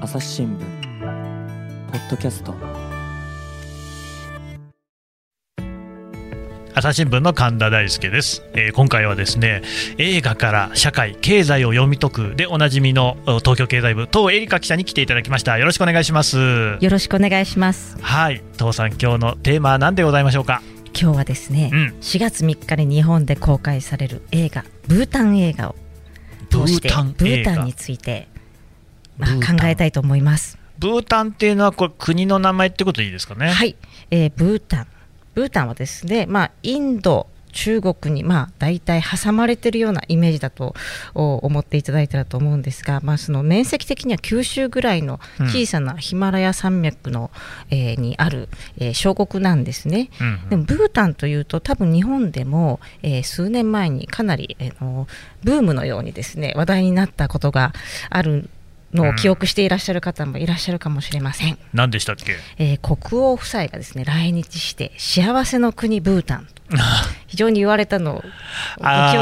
朝日新聞ポッドキャスト、朝日新聞の神田大輔です。今回はですね、映画から社会経済を読み解くでおなじみの東京経済部東江里香記者に来ていただきました。よろしくお願いします。よろしくお願いします。はい、東さん、今日のテーマは何でございましょうか？今日はですね、4月3日に日本で公開される映画ブータン映画を通してブータンについて、考えたいと思います。ブータンっていうのはこれ国の名前ってことでいいですかね？はい、ブータンはですね、インド、中国にだいたい挟まれてるようなイメージだと思っていただいたらと思うんですが、その面積的には九州ぐらいの小さなヒマラヤ山脈の、にある、小国なんですね。でもブータンというと多分日本でも、数年前にかなり、ブームのようにですね話題になったことがあるのを記憶していらっしゃる方もいらっしゃるかもしれません。何でしたっけ？国王夫妻がですね来日して幸せの国ブータンと非常に言われたのを記憶していません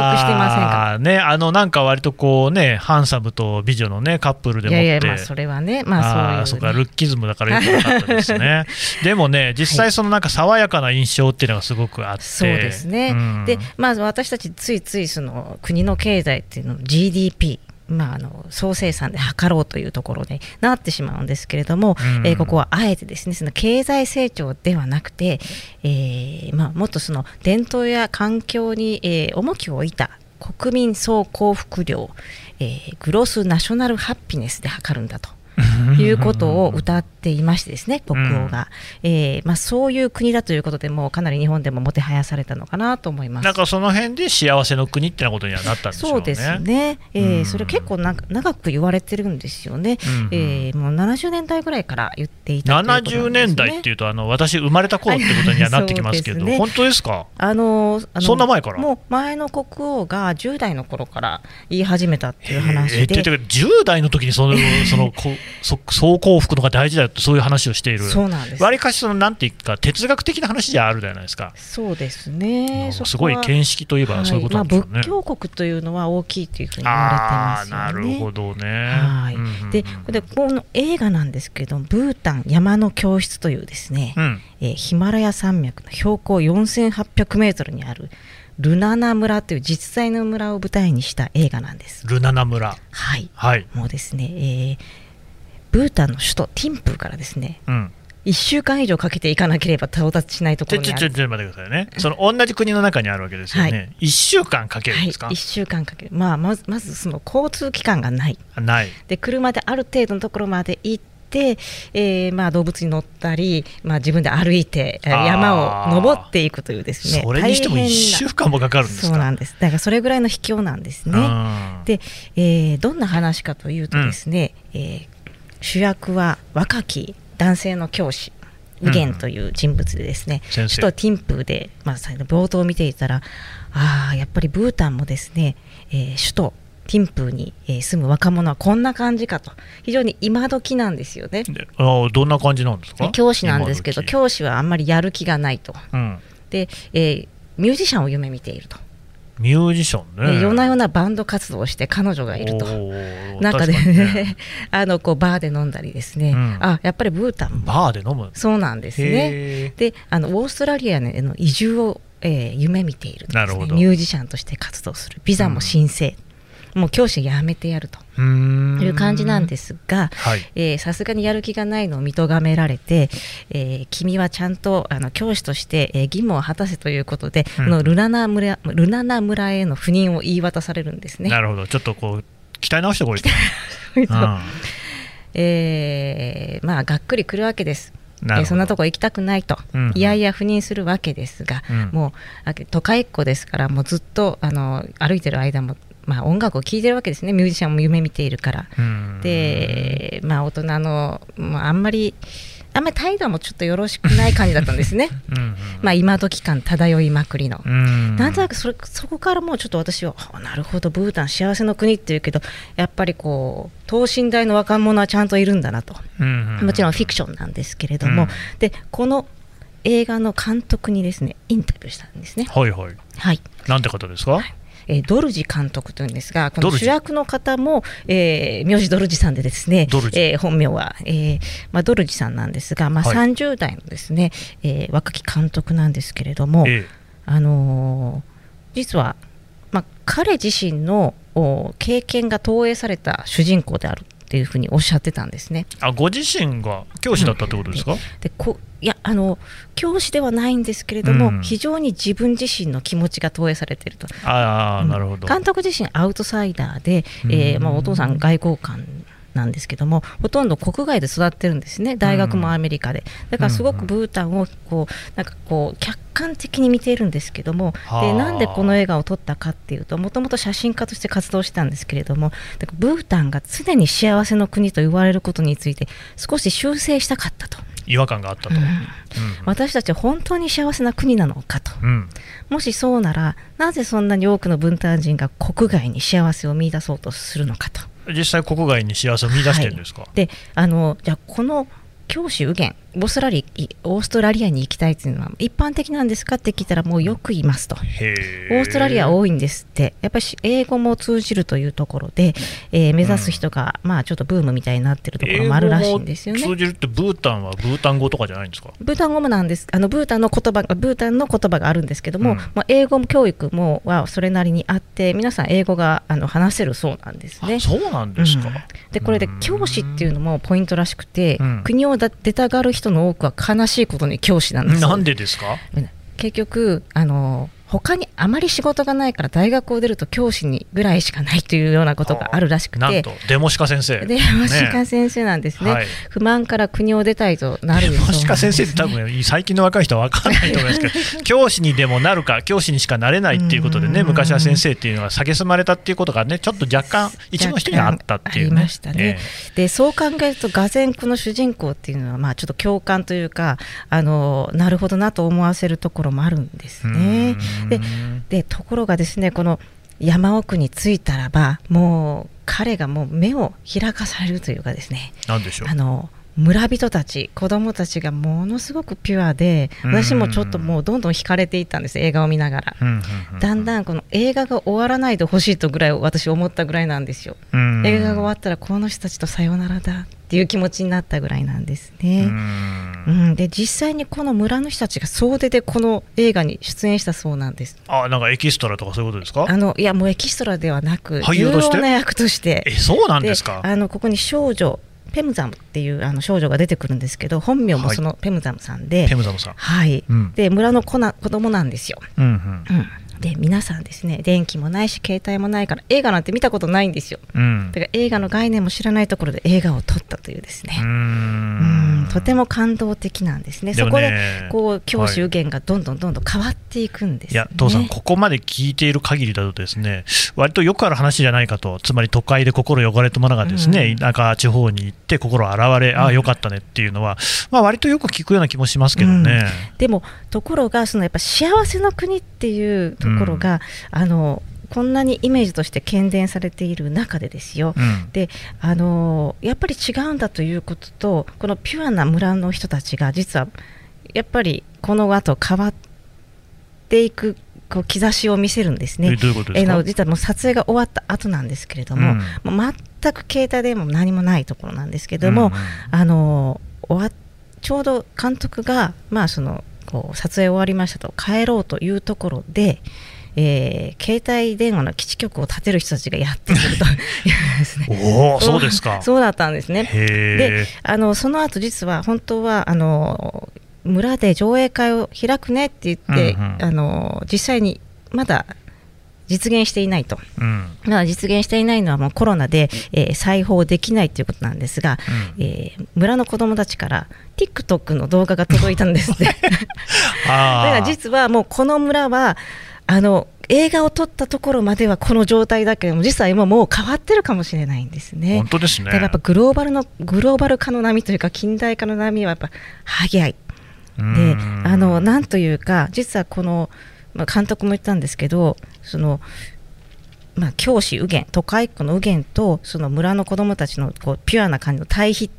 か？ね、なんか割とこうねハンサムと美女のねカップルでもって、それはね、そういうね、そうか、ルッキズムだからよく分かったですね。でもね、実際そのなんか爽やかな印象っていうのがすごくあって、そうですね、で、私たちついついその国の経済っていうの GDP、総生産で測ろうというところになってしまうんですけれども、ここはあえてですねその経済成長ではなくて、もっとその伝統や環境に、重きを置いた国民総幸福量、グロスナショナルハッピネスで測るんだということを歌っていましてですね、国王が、そういう国だということでもうかなり日本でももてはやされたのかなと思います。なんかその辺で幸せの国ってなことにはなったんでしょうね。そうですね、それ結構長く言われてるんですよね。もう70年代ぐらいから言っていたということなんですね。70年代っていうと私生まれた頃ってことにはなってきますけど、本当ですか？そんな前から、もう前の国王が10代の頃から言い始めたっていう話で、10代の時に総幸福のが大事だよってそういう話をしている。そうなんです。わりかしそのなんていうか哲学的な話じゃあるじゃないですか。そうですね、すごい見識といえばそういうことなんですよね。仏教国というのは大きいというふうに言われてますよね。なるほどね。はい、でこの映画なんですけど、ブータン山の教室というですね、ヒマラヤ山脈の標高4800メートルにあるルナナ村という実在の村を舞台にした映画なんです。ルナナ村、はい、もうですね、ブータンの首都ティンプーからですね、1週間以上かけていかなければ到達しないところにある。ちょっと待ってくださいね。その同じ国の中にあるわけですよね。1週間かけるんですか？1週間かける、まずその交通機関がないで、車である程度のところまで行ってで、動物に乗ったり、自分で歩いて山を登っていくというですね、それにしても1週間もかかるんですか？そうなんです。だからそれぐらいの秘境なんですね。で、どんな話かというとですね、主役は若き男性の教師ウゲンという人物でですね、首都ティンプーで、冒頭を見ていたら、やっぱりブータンもですね、首都ティンプーに住む若者はこんな感じかと、非常に今時なんですよね。どんな感じなんですか？教師なんですけど、教師はあんまりやる気がないと、で、ミュージシャンを夢見ていると。ミュージシャンね、夜な夜なバンド活動をして彼女がいると。中でねこうバーで飲んだりですね、やっぱりブータンバーで飲む。そうなんですね。で、オーストラリアへの移住を、夢見ているとですね、ミュージシャンとして活動する、ビザも申請、もう教師やめてやるという感じなんですが、さすがにやる気がないのを見とがめられて、君はちゃんと教師として、義務を果たせということで、ルナナ村への赴任を言い渡されるんですね。なるほど、ちょっとこう鍛え直してこいとがっくりくるわけです。そんなとこ行きたくないと、いやいや赴任するわけですが、もう都会っ子ですから、もうずっと歩いてる間も音楽を聴いてるわけですね。ミュージシャンも夢見ているから。で、大人の、あんまり態度もちょっとよろしくない感じだったんですね。今時感漂いまくりの、なんとなくそこからもうちょっと私は、なるほど、ブータン幸せの国っていうけど、やっぱりこう等身大の若者はちゃんといるんだなと。もちろんフィクションなんですけれども、でこの映画の監督にですねインタビューしたんですね。なんて方ですか？ドルジ監督というんですが、この主役の方も、名字ドルジさんでですね、本名は、ドルジさんなんですが、30代のですね、若き監督なんですけれども、実は、彼自身の経験が投影された主人公であるっていうふうにおっしゃってたんですね。ご自身が教師だったってことですか？いや、教師ではないんですけれども、非常に自分自身の気持ちが投影されていると。なるほど。監督自身アウトサイダーで、お父さん外交官なんですけども、ほとんど国外で育ってるんですね。大学もアメリカで、だからすごくブータンを客観的に見ているんですけども、でなんでこの映画を撮ったかっていうと、もともと写真家として活動してたんですけれども、ブータンが常に幸せの国と言われることについて少し修正したかったと。違和感があったと、私たちは本当に幸せな国なのかと、もしそうならなぜそんなに多くのブータン人が国外に幸せを見出そうとするのかと。実際国外に幸せを見出してるんですか？で、じゃあこの教師右舷オーストラリアに行きたいというのは一般的なんですかって聞いたら、もうよくいますと。オーストラリア多いんですって。やっぱり英語も通じるというところで、目指す人が、ちょっとブームみたいになってるところもあるらしいんですよね。英語も通じるって、ブータンはブータン語とかじゃないんですか？ブータン語もなんです。ブータンの言葉があるんですけども、英語も教育もはそれなりにあって、皆さん英語が話せるそうなんですね。そうなんですか。でこれで教師っていうのもポイントらしくて、国を出たがる人の多くは悲しいことに教師なんです。なんでですか？結局他にあまり仕事がないから、大学を出ると教師にぐらいしかないというようなことがあるらしくて、なんとデモシカ先生なんですね。不満から国を出たいとなる。デモシカ先生って多分最近の若い人は分からないと思いますけど教師にでもなるか、教師にしかなれないっていうことでね、昔は先生っていうのは蔑まれたっていうことがね、ちょっと若干一部の人にあったっていうね。ありましたね。でそう考えると、がぜんこの主人公っていうのはちょっと共感というか、なるほどなと思わせるところもあるんですね。でところがですね、この山奥に着いたらば、もう彼がもう目を開かされるというかですね、なんでしょう、村人たち、子供たちがものすごくピュアで、私もちょっともうどんどん惹かれていったんです、映画を見ながら。だんだんこの映画が終わらないでほしいとぐらい私思ったぐらいなんですよ。映画が終わったらこの人たちとさよならだっていう気持ちになったぐらいなんですね。で実際にこの村の人たちが総出でこの映画に出演したそうなんです。なんかエキストラとかそういうことですか？いや、もうエキストラではなく重要な役として。そうなんですか。ここに少女ペムザムっていう少女が出てくるんですけど、本名もそのペムザムさんで、で村の子供なんですよ。で皆さんですね、電気もないし携帯もないから映画なんて見たことないんですよ。だから映画の概念も知らないところで映画を撮ったというですね、とても感動的なんですね。そこでこう教師右舷がどんどん変わっていくんですね。父さん、ここまで聞いている限りだとですね、割とよくある話じゃないかと。つまり都会で心汚れたものがですね、田舎地方に行って心洗われ、よかったねっていうのは、割とよく聞くような気もしますけどね。でもところが、そのやっぱ幸せの国っていうところが、こんなにイメージとして喧伝されている中でですよ、でやっぱり違うんだということと、このピュアな村の人たちが実はやっぱりこの後変わっていく兆しを見せるんですね。実はもう撮影が終わった後なんですけれども、全く携帯でも何もないところなんですけれども、ちょうど監督が撮影終わりましたと帰ろうというところで、携帯電話の基地局を建てる人たちがやってくるというですね。そうですか。そうだったんですね。でその後実は本当は村で上映会を開くねって言って、実際にまだ実現していないと。まだ実現していないのはもうコロナで、再放できないということなんですが、村の子どもたちから TikTok の動画が届いたんですってだから実はもうこの村は映画を撮ったところまではこの状態だけども、実際今もう変わってるかもしれないんですね。本当ですね。だからやっぱグローバル化の波というか、近代化の波はやっぱ早い。でなんというか、実はこの監督も言ったんですけど、教師右舷、都会っ子の右舷とその村の子どもたちのピュアな感じの対比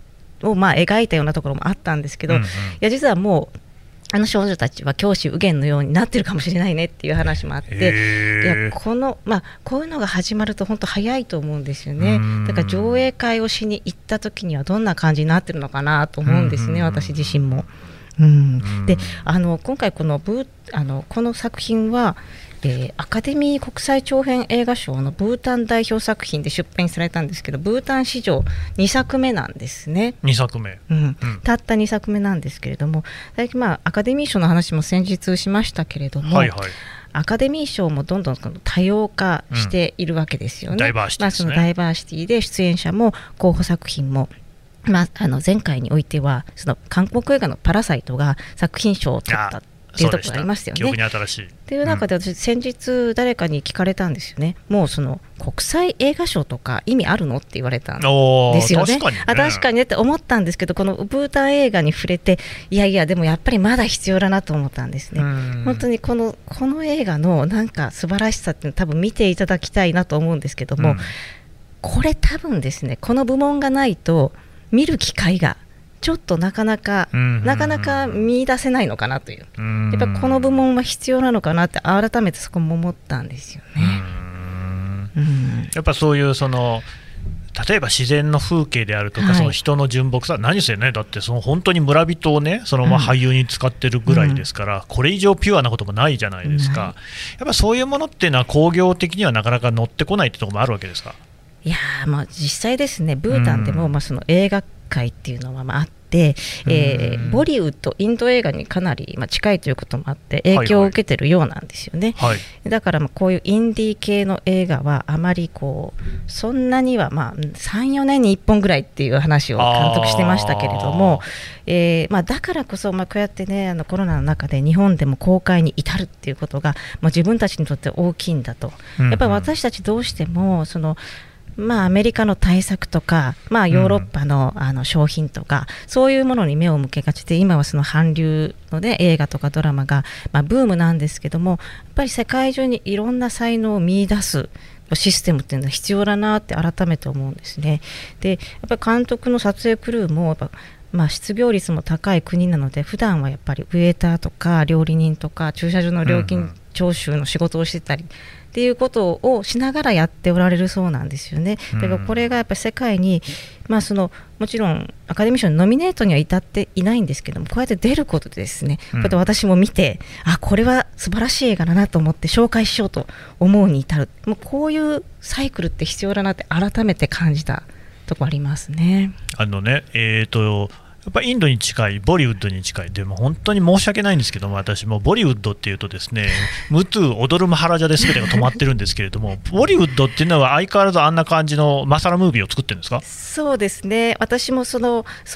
を描いたようなところもあったんですけど、いや実はもうあの少女たちは教師右舷のようになってるかもしれないねっていう話もあって、いやこの、まあ、こういうのが始まると本当早いと思うんですよね。だから上映会をしに行った時にはどんな感じになってるのかなと思うんですね、私自身も。で今回この作品は、アカデミー国際長編映画賞のブータン代表作品で出品されたんですけど、ブータン史上2作目なんですね。2作目、たった2作目なんですけれども、最近、まあ、アカデミー賞の話も先日しましたけれども、はいはい、アカデミー賞もどんどん多様化しているわけですよね。ダイバーシティですね。まあ、そのダイバーシティで出演者も候補作品も、まあ、前回においてはその韓国映画のパラサイトが作品賞を取ったっていうところがありますよね。記憶に新しいっていう中で、私先日誰かに聞かれたんですよね、もうその国際映画賞とか意味あるのって言われたんですよね。確かにね、確かにねって思ったんですけど、このブータン映画に触れて、いやいやでもやっぱりまだ必要だなと思ったんですね。本当にこの映画のなんか素晴らしさって多分見ていただきたいなと思うんですけども、これ多分ですね、この部門がないと見る機会がちょっとなかなか見出せないのかなという、やっぱこの部門は必要なのかなって改めてそこも思ったんですよね。やっぱそういうその例えば自然の風景であるとか、はい、その人の純朴さ、何せね、だってその本当に村人をね、そのまあ俳優に使ってるぐらいですから、これ以上ピュアなこともないじゃないですか。やっぱそういうものっていうのは工業的にはなかなか乗ってこないってところもあるわけですか。いやー、まあ実際ですね、ブータンでもまあその映画界っていうのはまああって、ボリウッドインド映画にかなりまあ近いということもあって影響を受けてるようなんですよね。だからまあこういうインディー系の映画はあまりこうそんなにはまあ 3,4 年に1本ぐらいっていう話を監督してましたけれども、まあだからこそまあこうやってね、コロナの中で日本でも公開に至るっていうことがまあ自分たちにとって大きいんだと。やっぱり私たちどうしてもそのまあ、アメリカの対策とか、まあ、ヨーロッパの、商品とかそういうものに目を向けがちで、今はその韓流の、ね、映画とかドラマが、まあ、ブームなんですけども、やっぱり世界中にいろんな才能を見出すシステムっていうのは必要だなって改めて思うんですね。でやっぱり監督の撮影クルーもやっぱ、まあ、失業率も高い国なので、普段はやっぱりウェーターとか料理人とか駐車場の料金徴収の仕事をしてたりっていうことをしながらやっておられるそうなんですよね。だからこれがやっぱり世界に、まあ、そのもちろんアカデミー賞のノミネートには至っていないんですけども、こうやって出ることでですね、こうやって私も見て、あ、これは素晴らしい映画だなと思って紹介しようと思うに至る、もうこういうサイクルって必要だなって改めて感じたとこありますね。やっぱインドに近い、ボリウッドに近い、でも本当に申し訳ないんですけども、私もボリウッドっていうとですね、ムトゥ踊るマハラジャですべてが止まってるんですけれども、ボリウッドっていうのは相変わらずあんな感じのマサラムービーを作ってるんですか。そうですね、私もそ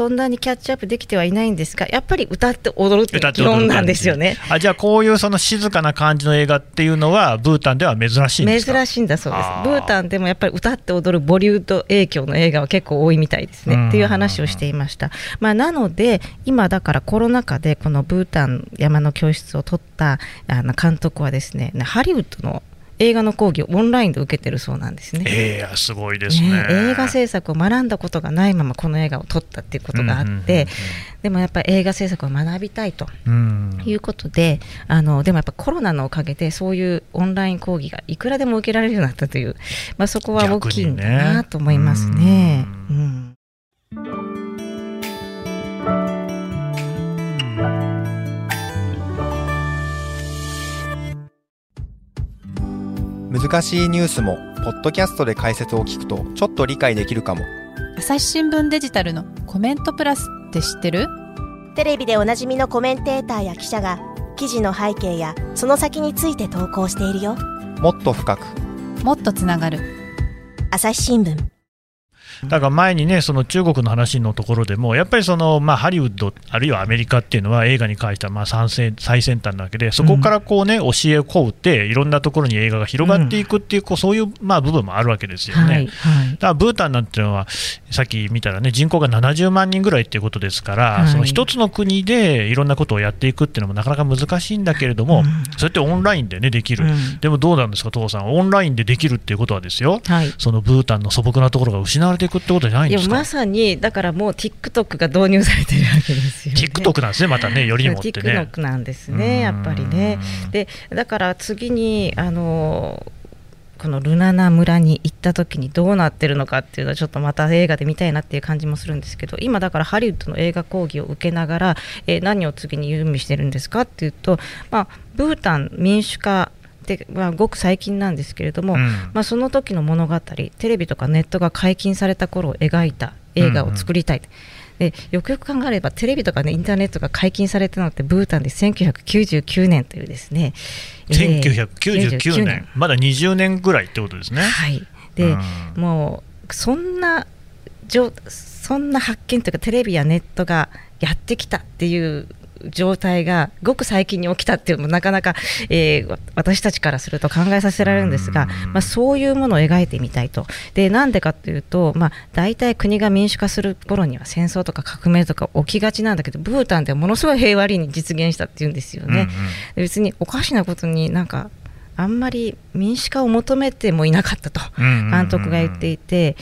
んなにキャッチアップできてはいないんですが、やっぱり歌って踊るっていう基本なんですよね。あ、じゃあこういうその静かな感じの映画っていうのはブータンでは珍しいんですか。珍しいんだそうです。ブータンでもやっぱり歌って踊るボリウッド影響の映画は結構多いみたいですねっていう話をしていました。まあなので今だからコロナ禍でこのブータン山の教室を撮った監督はですね、ハリウッドの映画の講義をオンラインで受けてるそうなんですね。すごいです ね。映画制作を学んだことがないままこの映画を撮ったっていうことがあって、でもやっぱり映画制作を学びたいということで、でもやっぱコロナのおかげでそういうオンライン講義がいくらでも受けられるようになったという、まあ、そこは大きいんだなと思います ね。難しいニュースもポッドキャストで解説を聞くとちょっと理解できるかも。朝日新聞デジタルのコメントプラスって知ってる？テレビでおなじみのコメンテーターや記者が記事の背景やその先について投稿しているよ。もっと深く、もっとつながる。朝日新聞。だから前にね、その中国の話のところでもやっぱりその、まあ、ハリウッドあるいはアメリカっていうのは映画に関してはまあ最先端なわけで、そこからこうね、教えを請うていろんなところに映画が広がっていくっていう、そういうまあ部分もあるわけですよね。だからブータンなんていうのはさっき見たらね、人口が70万人ぐらいっていうことですから、その一つの国でいろんなことをやっていくっていうのもなかなか難しいんだけれども、そうやってオンラインでねできる、でもどうなんですか、父さん、オンラインでできるっていうことはですよ、そのブータンの素朴なところが失われて得ってことじゃないんですか。いやまさにだからもう TikTok が導入されてるわけですよね。 TikTok なんですねまたねよりにもってね TikTok なんですねやっぱりね。でだから次にこのルナナ村に行った時にどうなってるのかっていうのはちょっとまた映画で見たいなっていう感じもするんですけど、今だからハリウッドの映画講義を受けながら、何を次に準備してるんですかっていうと、ブータン民主化でごく最近なんですけれども、その時の物語テレビとかネットが解禁された頃を描いた映画を作りたい、でよくよく考えればテレビとか、インターネットが解禁されたのってブータンで1999年というですね、1999年まだ20年ぐらいってことですね。はいで、もうそんな発見というかテレビやネットがやってきたっていう状態がごく最近に起きたっていうのもなかなか、私たちからすると考えさせられるんですが、そういうものを描いてみたいと。でなんでかというと、大体国が民主化する頃には戦争とか革命とか起きがちなんだけど、ブータンではものすごい平和裏に実現したっていうんですよね、別におかしなことになんかあんまり民主化を求めてもいなかったと監督が言っていて、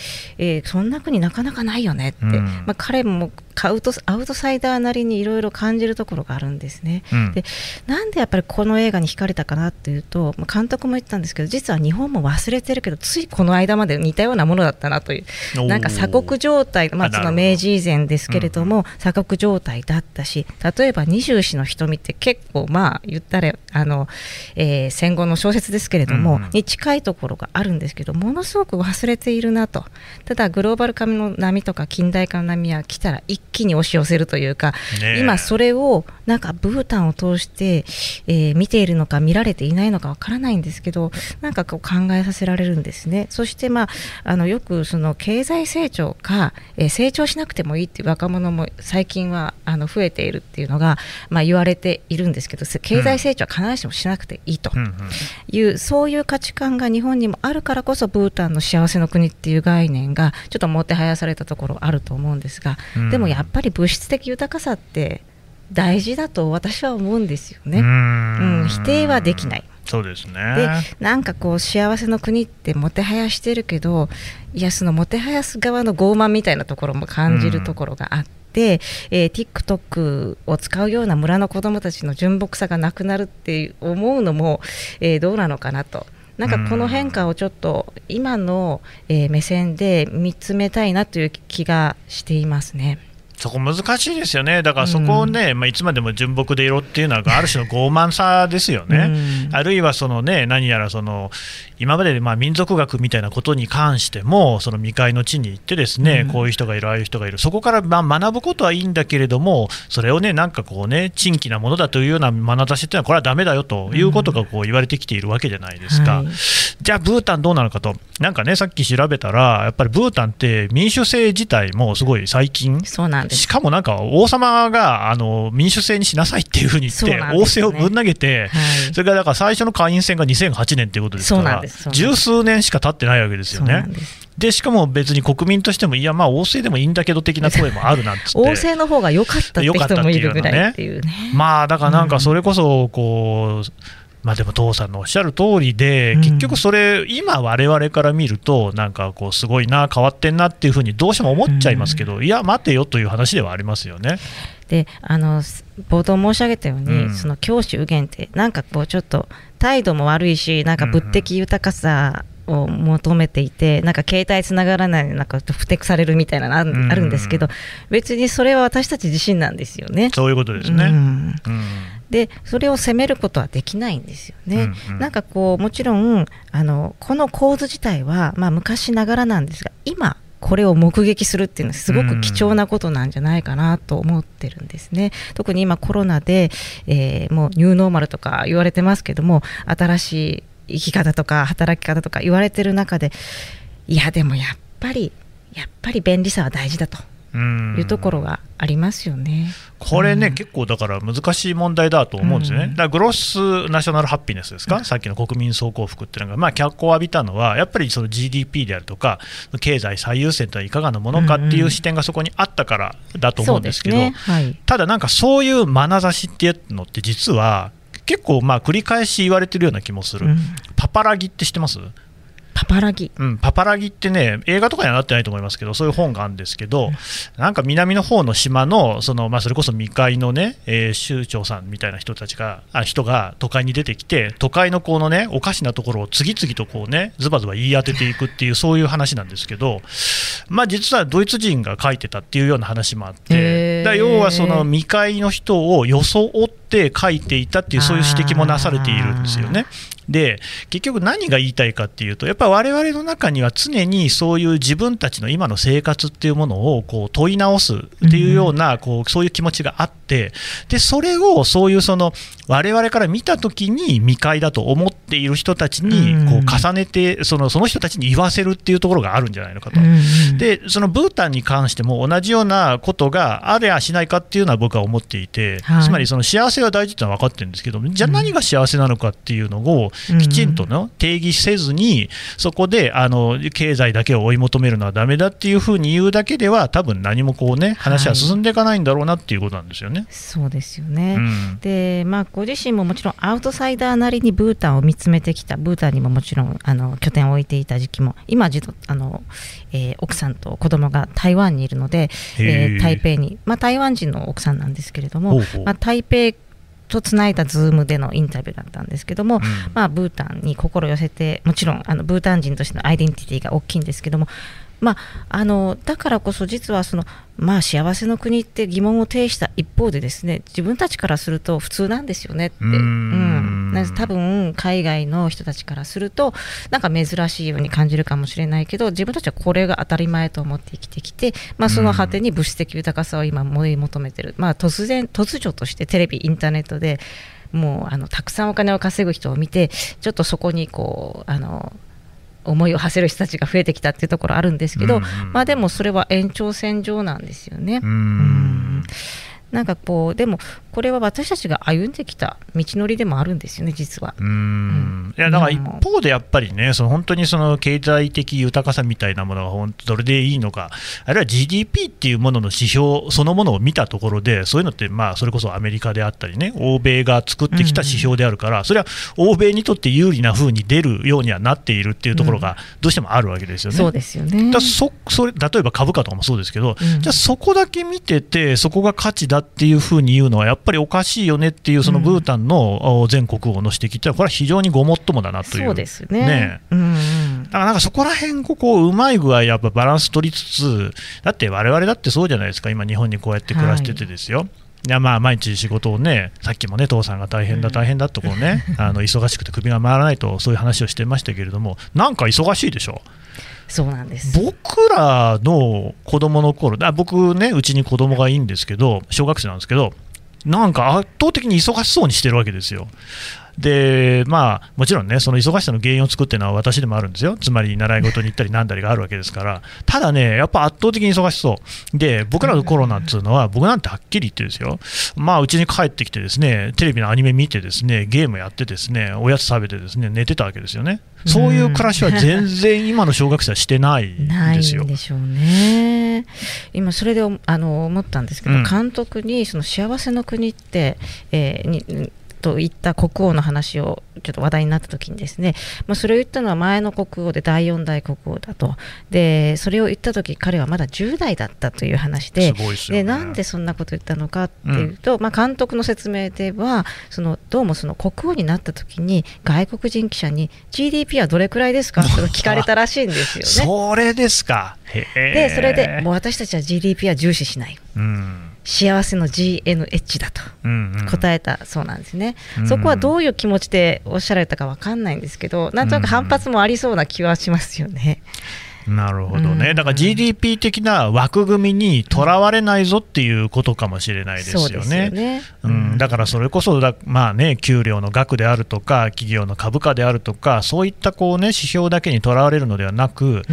そんな国なかなかないよねって、彼もアウトサイダーなりにいろいろ感じるところがあるんですね、でなんでやっぱりこの映画に惹かれたかなっていうと、監督も言ったんですけど、実は日本も忘れてるけどついこの間まで似たようなものだったなという、なんか鎖国状態、その明治以前ですけれども、鎖国状態だったし、例えば二十四の瞳って結構言ったら戦後の小説ですけれども、に近いところがあるんですけど、ものすごく忘れているなと。ただグローバル化の波とか近代化の波は来たら一気に押し寄せるというか、今それをなんかブータンを通して、見ているのか見られていないのかわからないんですけど、なんかこう考えさせられるんですね。そして、よくその経済成長か、成長しなくてもいいっていう若者も最近は増えているっていうのが、言われているんですけど、経済成長は必ずしもしなくていいという、そういう価値観が日本にもあるからこそ、ブータンの幸せの国っていう概念がちょっともてはやされたところあると思うんですが、でもやっぱり物質的豊かさって大事だと私は思うんですよね。否定はできない。そうですね。でなんかこう幸せの国ってもてはやしてるけど、いやそのもてはやす側の傲慢みたいなところも感じるところがあって、TikTok を使うような村の子どもたちの純朴さがなくなるって思うのも、どうなのかなと。なんかこの変化をちょっと今の、目線で見つめたいなという気がしていますね。そこ難しいですよね。だからそこをね、いつまでも純朴でいろっていうのはある種の傲慢さですよね、あるいはそのね、何やらその今まで民族学みたいなことに関しても、その未開の地に行ってですね、こういう人がいるああいう人がいる、そこから学ぶことはいいんだけれども、それをねなんかこうね珍奇なものだというような眼差しっていうのはこれはダメだよということがこう言われてきているわけじゃないですか、じゃあブータンどうなのかと。なんかねさっき調べたらやっぱりブータンって民主制自体もすごい最近、そうなんです。しかもなんか王様が民主制にしなさいっていうふうに言って、王政をぶん投げて、それからだから最初の下院選が2008年ということですから十数年しか経ってないわけですよね。でしかも別に国民としても、いや王政でもいいんだけど的な声もあるなんて王政の方が良かったって人もいるぐらいっていうね。だからなんかそれこそこうでも父さんのおっしゃる通りで、結局それ今我々から見るとなんかこうすごいな変わってんなっていうふうにどうしても思っちゃいますけど、いや待てよという話ではありますよね。で冒頭申し上げたように、その教師右舷ってなんかこうちょっと態度も悪いし、なんか物的豊かさを求めていて、なんか携帯つながらない、なんか不適されるみたいなのあるんですけど、別にそれは私たち自身なんですよね。そういうことですね。でそれを責めることはできないんですよね。なんかこうもちろんこの構図自体は、昔ながらなんですが、今これを目撃するっていうのはすごく貴重なことなんじゃないかなと思ってるんですね。特に今コロナで、もうニューノーマルとか言われてますけども、新しい生き方とか働き方とか言われてる中で、いやでもやっぱり便利さは大事だというところがありますよね。これね、結構だから難しい問題だと思うんですね。だからグロスナショナルハッピネスですか、さっきの国民総幸福っていうのが脚光を浴びたのは、やっぱりその GDP であるとか経済最優先とはいかがなものかっていう視点がそこにあったからだと思うんですけど、ただなんかそういう眼差しっていうのって実は結構繰り返し言われてるような気もする。パパラギって知ってます？パパラギってね、映画とかにはなってないと思いますけど、そういう本があるんですけど、なんか南の方の島の、それこそ未開のね、州長さんみたいな人が都会に出てきて、都会のこのね、おかしなところを次々とこうね、ズバズバ言い当てていくっていう、そういう話なんですけど、まあ、実はドイツ人が書いてたっていうような話もあって、だ要はその未開の人を装って書いていたっていう、そういう指摘もなされているんですよね。で結局何が言いたいかっていうと、やっぱり我々の中には常にそういう自分たちの今の生活っていうものをこう問い直すっていうような、そういう気持ちがあって、でそれをそういうその我々から見たときに未開だと思っている人たちにこう重ねて、その人たちに言わせるっていうところがあるんじゃないのかと。でそのブータンに関しても同じようなことがあれやしないかっていうのは僕は思っていて、つまりその幸せは大事ってのは分かってるんですけど、じゃあ何が幸せなのかっていうのをきちんとの定義せずに、そこで経済だけを追い求めるのはダメだっていうふうに言うだけでは、多分何もこうね話は進んでいかないんだろうなっていうことなんですよね。そうですよね。で、まあ、ご自身ももちろんアウトサイダーなりにブータンを見つめてきた、ブータンにももちろん拠点を置いていた時期も、今奥さんと子供が台湾にいるので、台北に、まあ、台湾人の奥さんなんですけれども、まあ、台北とつないだズームでのインタビューだったんですけども、まあ、ブータンに心寄せて、もちろんブータン人としてのアイデンティティが大きいんですけども、まあ、だからこそ実はまあ、幸せの国って疑問を呈した一方でですね、自分たちからすると普通なんですよねって、多分海外の人たちからするとなんか珍しいように感じるかもしれないけど、自分たちはこれが当たり前と思って生きてきて、まあ、その果てに物質的豊かさを今追い求めてる、まあ、突如としてテレビインターネットでもうたくさんお金を稼ぐ人を見て、ちょっとそこにこう思いを馳せる人たちが増えてきたっていうところあるんですけど、まあ、でもそれは延長線上なんですよね。なんかこうでもこれは私たちが歩んできた道のりでもあるんですよね、実は。いやだから一方でやっぱりね、本当に経済的豊かさみたいなものが本当どれでいいのか、あるいは GDP っていうものの指標そのものを見たところで、そういうのってまあそれこそアメリカであったりね、欧米が作ってきた指標であるから、それは欧米にとって有利な風に出るようにはなっているっていうところがどうしてもあるわけですよね。そうですよね。それ例えば株価とかもそうですけど、じゃあそこだけ見ててそこが価値だっていう風に言うのはやっぱりおかしいよねっていう、ブータンの全国王の指摘ってこれは非常にごもっともだなという。そうですね。だからなんかそこら辺こううまい具合やっぱバランス取りつつ、だって我々だってそうじゃないですか、今日本にこうやって暮らしててですよ、いやまあ毎日仕事をね、さっきもね父さんが大変だ大変だとこうね、忙しくて首が回らないとそういう話をしてましたけれども、なんか忙しいでしょ。そうなんです。僕らの子供の頃、僕ねうちに子供がいいんですけど、小学生なんですけど、なんか圧倒的に忙しそうにしてるわけですよ。でまあ、もちろんね、その忙しさの原因を作ってるのは私でもあるんですよ。つまり習い事に行ったりなんだりがあるわけですから。ただね、やっぱ圧倒的に忙しそうで、僕らのコロナっていうのは、僕なんてはっきり言ってですよ、まあうちに帰ってきてですね、テレビのアニメ見てですね、ゲームやってですね、おやつ食べてですね、寝てたわけですよね。そういう暮らしは全然今の小学生はしてないんですよ。ないんでしょうね。今それで思ったんですけど、監督に幸せの国って、といった国王の話をちょっと話題になった時にですね、まあ、それを言ったのは前の国王で第4代国王だと。でそれを言った時彼はまだ10代だったという話 すごいですよね。でなんでそんなこと言ったのかっていうと、まあ、監督の説明ではどうも国王になった時に外国人記者に GDP はどれくらいですかと聞かれたらしいんですよね。それですか。でそれでもう私たちは GDP は重視しない、幸せの GNH だと答えたそうなんですね。そこはどういう気持ちでおっしゃられたか分かんないんですけど、なんとなく反発もありそうな気はしますよね。なるほどね。だから GDP 的な枠組みにとらわれないぞっていうことかもしれないですよね。だからそれこそまあね、給料の額であるとか企業の株価であるとか、そういったこうね指標だけにとらわれるのではなく、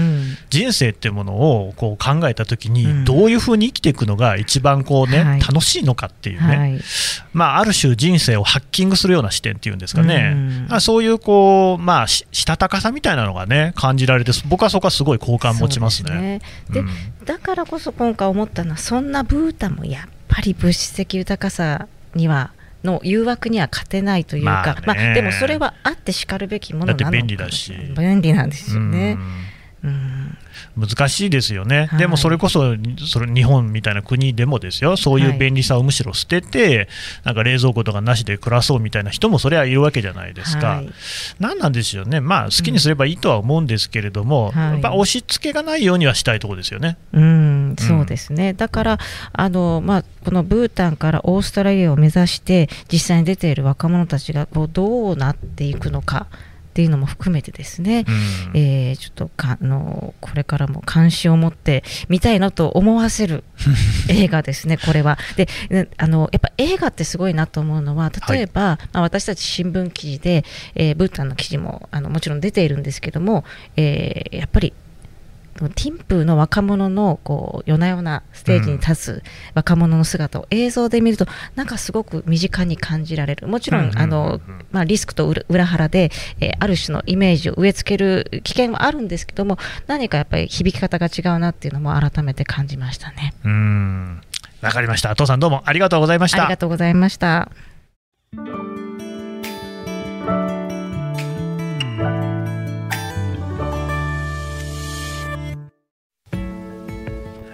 人生っていうものをこう考えたときにどういうふうに生きていくのが一番こうね、楽しいのかっていうね、まあ、ある種人生をハッキングするような視点っていうんですかね、そういうこうまあしたたかさみたいなのがね感じられて、僕はそこはすごい好感持ちますね。でだからこそ今回思ったのは、そんなブータンもやっぱり物質的豊かさにはの誘惑には勝てないというか、まあまあ、でもそれはあってしかるべきものなのかもしれない。だって便利だし、便利なんですよね。難しいですよね、はい、でもそれこそ、それ日本みたいな国でもですよ、そういう便利さをむしろ捨てて、はい、なんか冷蔵庫とかなしで暮らそうみたいな人もそれはいるわけじゃないですか、はい、なんでしょうね、まあ、好きにすればいいとは思うんですけれども、うん、やっぱ押し付けがないようにはしたいところですよね、はい、うん、そうですね、だからまあ、このブータンからオーストラリアを目指して、実際に出ている若者たちがこうどうなっていくのか。っていうのも含めてですね、ちょっとこれからも関心を持って見たいなと思わせる映画ですねこれは。でやっぱ映画ってすごいなと思うのは、例えば、はい、まあ、私たち新聞記事で、ブータンの記事ももちろん出ているんですけども、やっぱりティンプーの若者のこう夜な夜なステージに立つ若者の姿を映像で見ると、なんかすごく身近に感じられる。もちろんまあ、リスクと裏腹で、ある種のイメージを植え付ける危険はあるんですけども、何かやっぱり響き方が違うなっていうのも改めて感じましたね。わかりました。父さんどうもありがとうございました。ありがとうございました。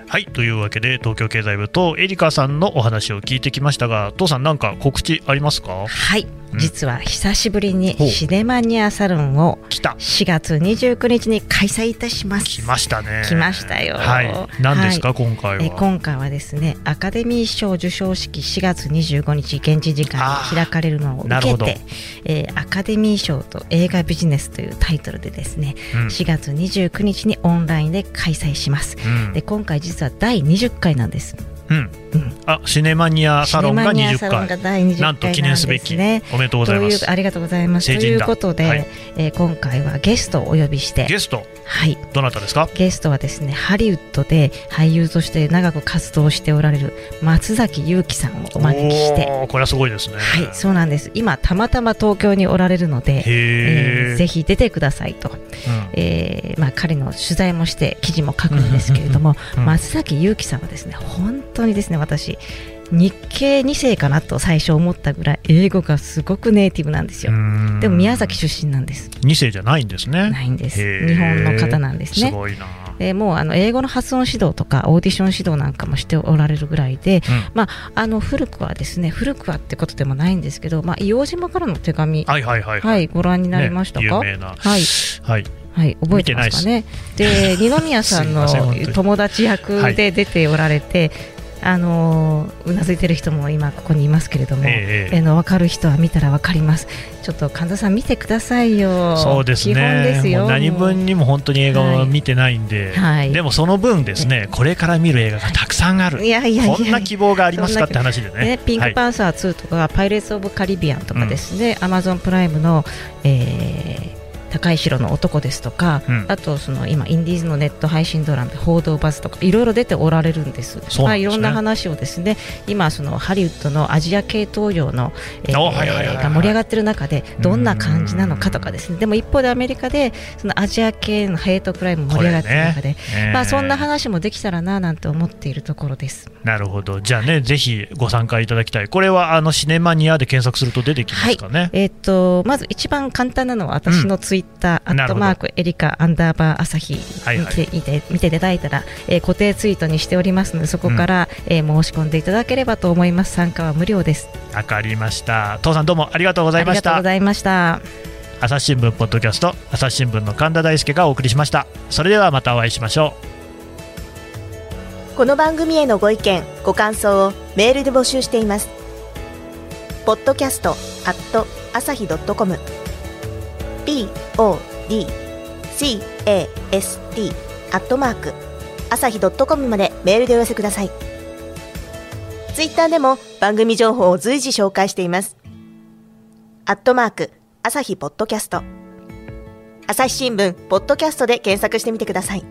はい、というわけで東京経済部とエリカさんのお話を聞いてきましたが、父さんなんか告知ありますか？はい、実は久しぶりにシネマニアサロンを4月29日に開催いたします。来ましたね。来ましたよ。はい、何ですか、はい、今回は。今回はですね、アカデミー賞授賞式4月25日現地時間に開かれるのを受けて、アカデミー賞と映画ビジネスというタイトルでですね、4月29日にオンラインで開催します。で、今回実は第20回なんです。シネマニアサロンが20回なんと記念すべき、おめでとうございます。ありがとうございます。ということで、はい、今回はゲストをお呼びして。ゲスト、はい、どなたですか？ゲストはですね、ハリウッドで俳優として長く活動しておられる松崎悠希さんをお招きして。これはすごいですね。はい、そうなんです。今たまたま東京におられるので、ぜひ出てくださいと、まあ、彼の取材もして記事も書くんですけれども、松崎悠希さんはですね、本当にですね、私日系2世かなと最初思ったぐらい英語がすごくネイティブなんですよ。でも宮崎出身なんです。2世じゃないんですね。ないんです。日本の方なんですね。すごいな。もう英語の発音指導とかオーディション指導なんかもしておられるぐらいで、まあ、古くはですね、古くはってことでもないんですけど、まあ、硫黄島からの手紙、ご覧になりましたか？有名な。はい、覚えてますかね。で、二宮さんの友達役で出ておられて、うなずいてる人も今ここにいますけれども、分かる人は見たら分かります。ちょっと神田さん見てくださいよ。そうですね、基本ですよ。何分にも本当に映画は見てないんで、でもその分ですね、これから見る映画がたくさんある。こんな希望がありますかって話でね。ピンクパンサー2とかパイレーツ・オブ・カリビアンとかですね、アマゾンプライムの高い城の男ですとか、あとその今インディーズのネット配信ドラマで報道バズとかいろいろ出ておられるんです。まあ、いろんな話をですね、今そのハリウッドのアジア系東洋のが盛り上がってる中でどんな感じなのかとかですね。でも一方でアメリカでそのアジア系のヘイトクライム盛り上がってる中で、まあ、そんな話もできたらななんて思っているところです。なるほど。じゃあね、ぜひご参加いただきたい。これはシネマニアで検索すると出てきますかね。はい、まず一番簡単なのは私のツイッターアットマークエリカアンダーバー朝日見ていただいたら、固定ツイートにしておりますので、そこから、申し込んでいただければと思います。参加は無料です。わかりました。父さんどうもありがとうございました。ありがとうございました。朝日新聞ポッドキャスト、朝日新聞の神田大輔がお送りしました。それではまたお会いしましょう。この番組へのご意見ご感想をメールで募集しています。podcast@asahi.com podcast@asahi.com までメールでお寄せください。ツイッターでも番組情報を随時紹介しています。@朝日ポッドキャスト、朝日新聞ポッドキャストで検索してみてください。